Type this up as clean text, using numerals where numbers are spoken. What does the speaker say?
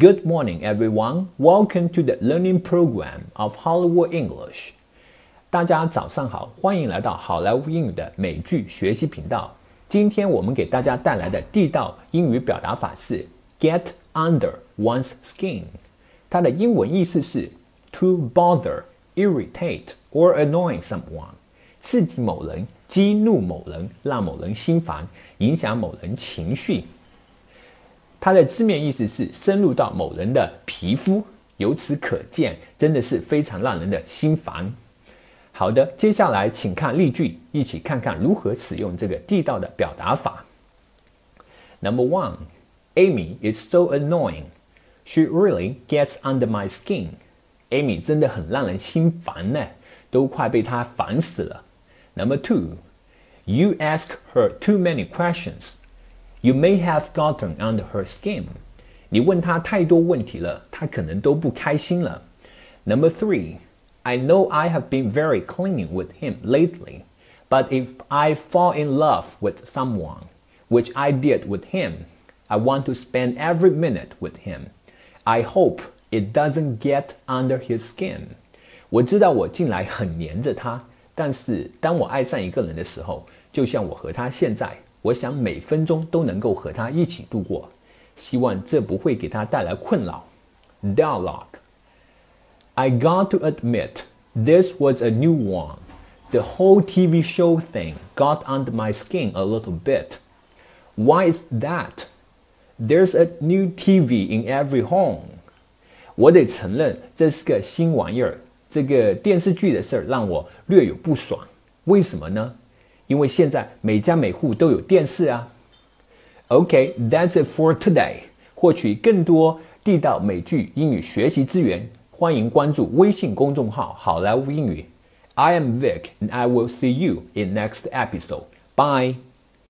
Good morning, everyone. Welcome to the learning program of Hollywood English. 大家早上好，欢迎来到好莱坞英语的美剧学习频道。今天我们给大家带来的地道英语表达法是 get under one's skin。它的英文意思是 to bother, irritate, or annoy someone. 刺激某人，激怒某人，让某人心烦，影响某人情绪。它的字面意思是深入到某人的皮肤，由此可见，真的是非常让人的心烦。好的，接下来请看例句，一起看看如何使用这个地道的表达法。Number one, Amy is so annoying. She really gets under my skin. Amy 真的很让人心烦呢，都快被她烦死了。Number two, You ask her too many questions.You may have gotten under her skin. 你问她太多问题了，她可能都不开心了。Number three, I know I have been very clingy with him lately, but if I fall in love with someone, which I did with him, I want to spend every minute with him. I hope it doesn't get under his skin. 我知道我近来很黏着他，但是当我爱上一个人的时候，就像我和他现在。我想每分钟都能够和他一起度过，希望这不会给他带来困扰。Dialogue. I got to admit, this was a new one. The whole TV show thing got under my skin a little bit. Why is that? There's a new TV in every home. 我得承认，这是个新玩意儿。这个电视剧的事儿让我略有不爽，为什么呢？因为现在每家每户都有电视啊。Okay, that's it for today. 获取更多地道美剧英语学习资源，欢迎关注微信公众号“好莱坞英语”。I am Vic, and I will see you in next episode. Bye.